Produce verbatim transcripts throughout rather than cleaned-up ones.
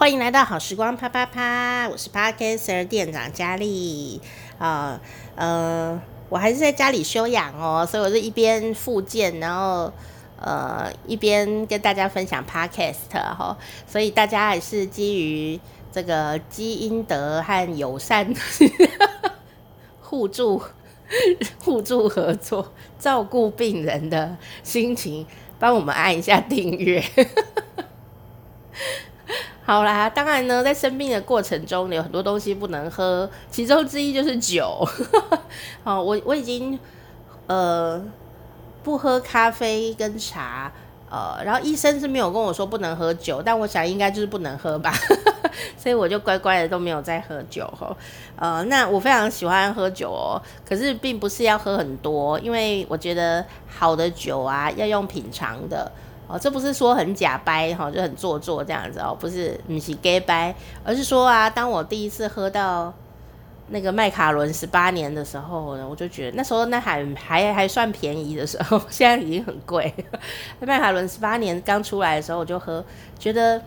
欢迎来到好时光啪啪啪，我是 Podcaster 店长佳丽。呃呃，我还是在家里休养哦，所以我是一边复健，然后呃一边跟大家分享 Podcast 哦，所以大家还是基于这个积阴德和友善互助。互助合作照顾病人的心情，帮我们按一下订阅好啦，当然呢在生病的过程中有很多东西不能喝，其中之一就是酒好，我我已经呃不喝咖啡跟茶，呃，然后医生是没有跟我说不能喝酒，但我想应该就是不能喝吧所以我就乖乖的都没有再喝酒、哦、呃，那我非常喜欢喝酒哦，可是并不是要喝很多，因为我觉得好的酒啊要用品尝的哦，这不是说很假掰、哦、就很做作这样子哦，不是不是假掰，而是说啊，当我第一次喝到那个麦卡伦十八年的时候呢，我就觉得那时候那还还还算便宜的时候，现在已经很贵麦卡伦十八年刚出来的时候我就喝，觉得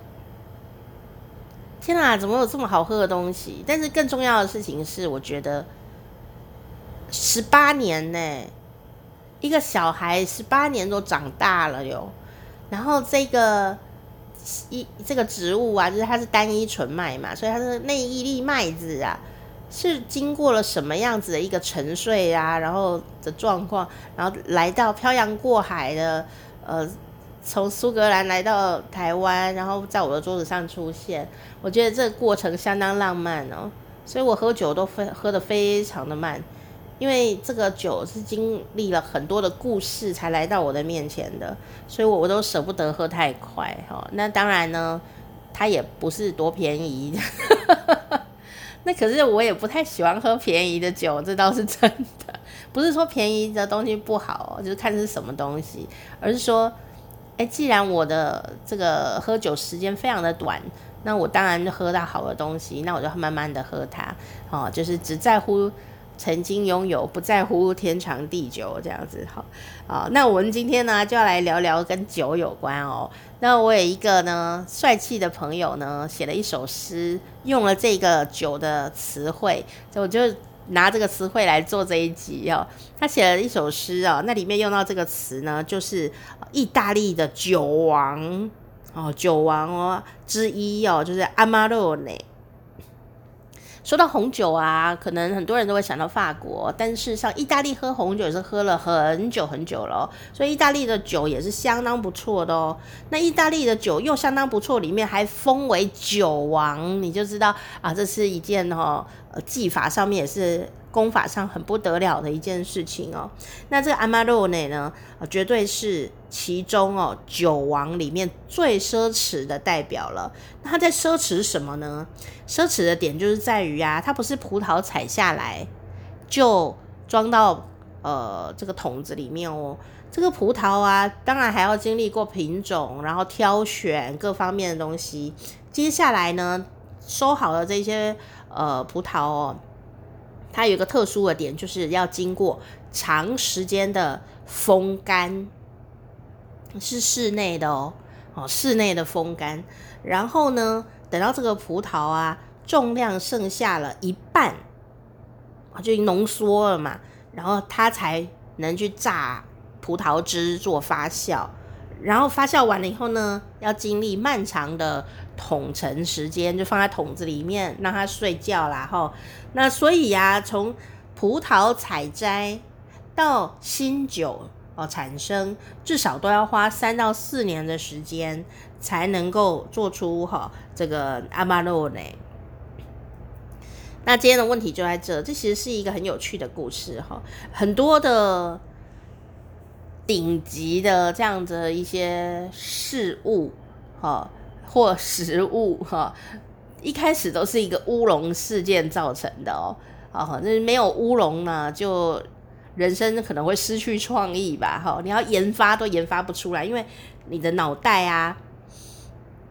天啊，怎么有这么好喝的东西。但是更重要的事情是，我觉得十八年呢、欸、一个小孩十八年都长大了哟，然后这个一这个植物啊，就是它是单一纯麦嘛，所以它是那一粒麦子啊是经过了什么样子的一个沉睡啊，然后的状况，然后来到漂洋过海的，呃，从苏格兰来到台湾，然后在我的桌子上出现，我觉得这个过程相当浪漫哦。所以我喝酒都非喝得非常的慢，因为这个酒是经历了很多的故事才来到我的面前的，所以我我都舍不得喝太快哦。那当然呢，它也不是多便宜。那可是我也不太喜欢喝便宜的酒，这倒是真的，不是说便宜的东西不好、哦、就是看是什么东西，而是说哎，既然我的这个喝酒时间非常的短，那我当然就喝到好的东西，那我就慢慢的喝它、哦、就是只在乎曾经拥有，不在乎天长地久这样子。好、哦，那我们今天呢就要来聊聊跟酒有关哦。那我有一个呢帅气的朋友呢写了一首诗，用了这个酒的词汇，所以我就拿这个词汇来做这一集哦。他写了一首诗哦，那里面用到这个词呢，就是意大利的酒王哦，酒王哦之一哦，就是 Amarone。说到红酒啊，可能很多人都会想到法国，但事实上意大利喝红酒也是喝了很久很久了、哦、所以意大利的酒也是相当不错的哦。那意大利的酒又相当不错，里面还封为酒王，你就知道啊，这是一件、哦呃、技法上面也是功法上很不得了的一件事情哦。那这个 Amarone 呢、啊、绝对是其中哦酒王里面最奢侈的代表了。那它在奢侈什么呢？奢侈的点就是在于啊，它不是葡萄采下来就装到呃这个桶子里面哦。这个葡萄啊，当然还要经历过品种，然后挑选各方面的东西。接下来呢，收好了这些呃葡萄哦，它有一个特殊的点，就是要经过长时间的风干。是室内的哦，哦，室内的风干，然后呢，等到这个葡萄啊重量剩下了一半，就浓缩了嘛，然后它才能去榨葡萄汁做发酵，然后发酵完了以后呢，要经历漫长的桶陈时间，就放在桶子里面让它睡觉啦吼、哦。那所以啊，从葡萄采摘到新酒。哦，产生至少都要花三到四年的时间才能够做出哈、哦、这个 Amarone。那今天的问题就在这，这其实是一个很有趣的故事哈、哦。很多的顶级的这样的一些事物哈、哦、或食物哈、哦，一开始都是一个乌龙事件造成的哦。哦，那没有乌龙呢，就。人生可能会失去创意吧，哈，你要研发都研发不出来，因为你的脑袋啊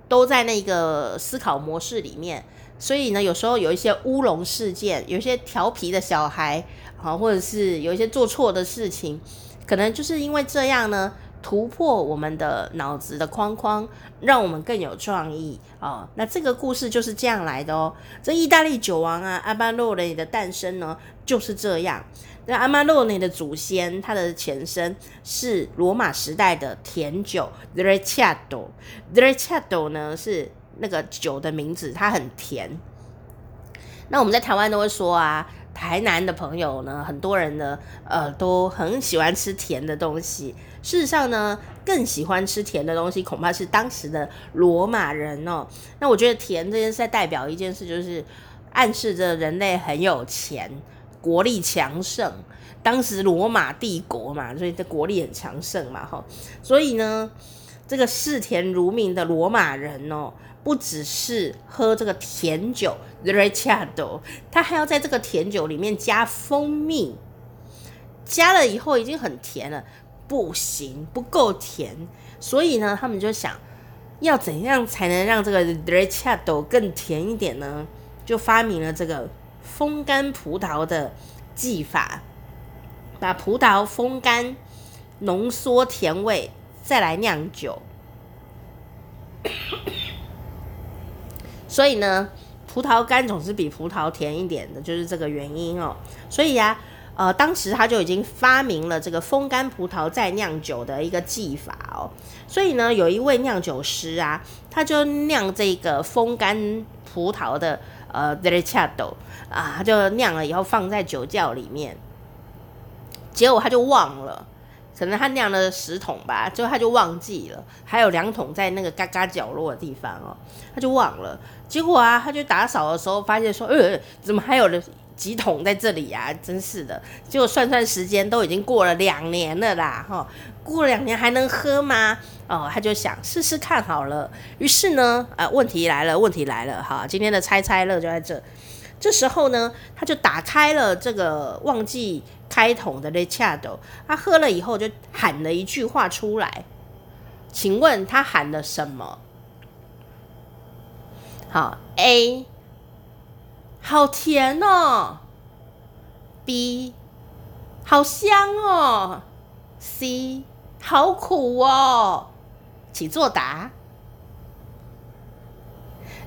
都在那个思考模式里面，所以呢，有时候有一些乌龙事件，有一些调皮的小孩，啊，或者是有一些做错的事情，可能就是因为这样呢，突破我们的脑子的框框，让我们更有创意、哦、那这个故事就是这样来的哦。这意大利酒王啊阿巴洛雷的诞生呢就是这样。那阿玛洛内的祖先，他的前身是罗马时代的甜酒 Recioto。Recioto 呢是那个酒的名字，它很甜。那我们在台湾都会说啊，台南的朋友呢，很多人呢，呃，都很喜欢吃甜的东西。事实上呢，更喜欢吃甜的东西，恐怕是当时的罗马人哦。那我觉得甜这件事在代表一件事，就是暗示着人类很有钱。国力强盛，当时罗马帝国嘛，所以这国力很强盛嘛，吼，所以呢，这个嗜甜如命的罗马人哦，不只是喝这个甜酒 Recioto， 他还要在这个甜酒里面加蜂蜜，加了以后已经很甜了，不行，不够甜，所以呢，他们就想要怎样才能让这个 Recioto 更甜一点呢？就发明了这个风干葡萄的技法，把葡萄风干，浓缩甜味，再来酿酒。所以呢，葡萄干总是比葡萄甜一点的，就是这个原因哦。所以啊，呃，当时他就已经发明了这个风干葡萄再酿酒的一个技法哦。所以呢，有一位酿酒师啊，他就酿这个风干葡萄的呃 Recioto 啊，他就酿了以后放在酒窖里面，结果他就忘了，可能他酿了十桶吧，结果他就忘记了，还有两桶在那个嘎嘎角落的地方哦，他就忘了。结果啊，他就打扫的时候发现说，呃，怎么还有几桶在这里啊？真是的，结果算算时间都已经过了两年了啦，哈、哦，过了两年还能喝吗？哦，他就想试试看好了。于是呢，啊，问题来了，问题来了，哈，今天的猜猜乐就在这。这时候呢，他就打开了这个忘记开桶的 Recioto， 他喝了以后就喊了一句话出来，请问他喊了什么？好 ，A， 好甜哦 ；B， 好香哦 ；C， 好苦哦。请作答。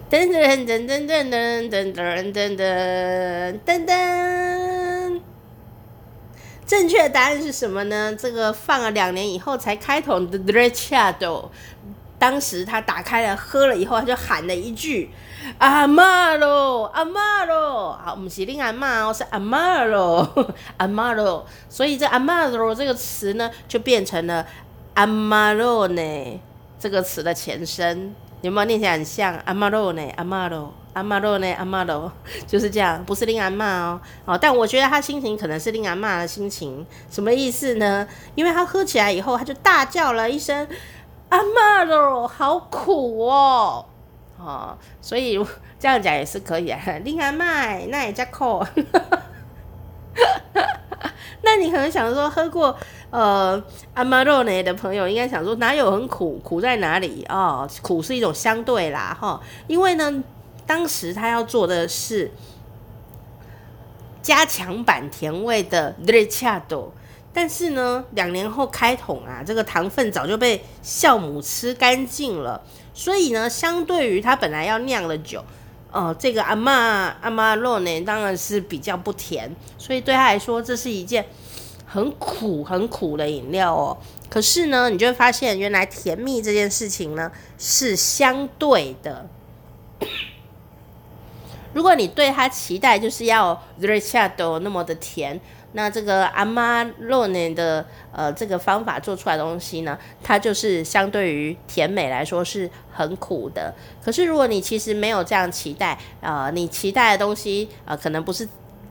噔噔噔噔噔噔噔噔噔噔噔噔，正确答案是什么呢？这个放了两年以后才开桶的 Recioto， 当时他打开了喝了以后，他就喊了一句Amaro Amaro， 啊，不是你阿嬷哦，是 Amaro Amaro， 所以这 Amaro 这个词呢，就变成了 Amarone 这个词的前身。有没有念起来很像 Amarone Amaro Amarone Amaro， 就是这样，不是令阿嬷哦。哦，但我觉得他心情可能是令阿嬷的心情。什么意思呢？因为他喝起来以后，他就大叫了一声 Amaro， 好苦哦。哦，所以这样讲也是可以啊。令阿嬷那也叫苦。那你可能想说，喝过呃阿玛罗内的朋友应该想说，哪有很苦？苦在哪里？哦，苦是一种相对啦，哈。因为呢，当时他要做的是加强版甜味的 Recioto， 但是呢，两年后开桶啊，这个糖分早就被酵母吃干净了，所以呢，相对于他本来要酿的酒。哦，这个阿妈阿妈肉呢，当然是比较不甜，所以对他来说，这是一件很苦很苦的饮料哦。可是呢，你就会发现，原来甜蜜这件事情呢，是相对的。如果你对他期待就是要 Recioto 那么的甜，那这个阿妈肉呢的呃这个方法做出来的东西呢，它就是相对于甜美来说是很苦的。可是如果你其实没有这样期待，呃，你期待的东西呃可能不是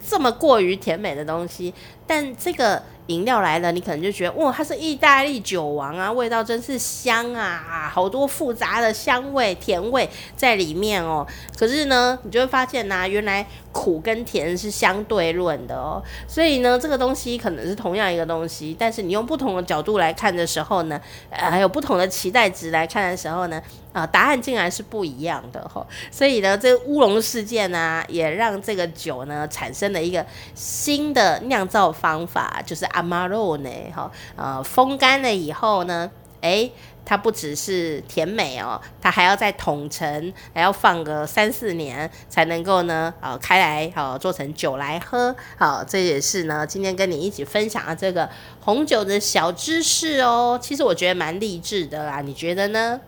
这么过于甜美的东西，但这个饮料来了，你可能就觉得哇，它是意大利酒王啊，味道真是香啊，好多复杂的香味、甜味在里面哦。可是呢，你就会发现啊，原来苦跟甜是相对论的哦。所以呢，这个东西可能是同样一个东西，但是你用不同的角度来看的时候呢，呃，还有不同的期待值来看的时候呢，啊，答案竟然是不一样的哈、哦，所以呢，这乌龙事件呢、啊，也让这个酒呢产生了一个新的酿造方法，就是 Amarone 哈、哦，呃，风干了以后呢，哎，它不只是甜美哦，它还要再桶陈，还要放个三四年才能够呢，呃，开来哦，做成酒来喝。好、哦，这也是呢，今天跟你一起分享的这个红酒的小知识哦。其实我觉得蛮励志的啦，你觉得呢？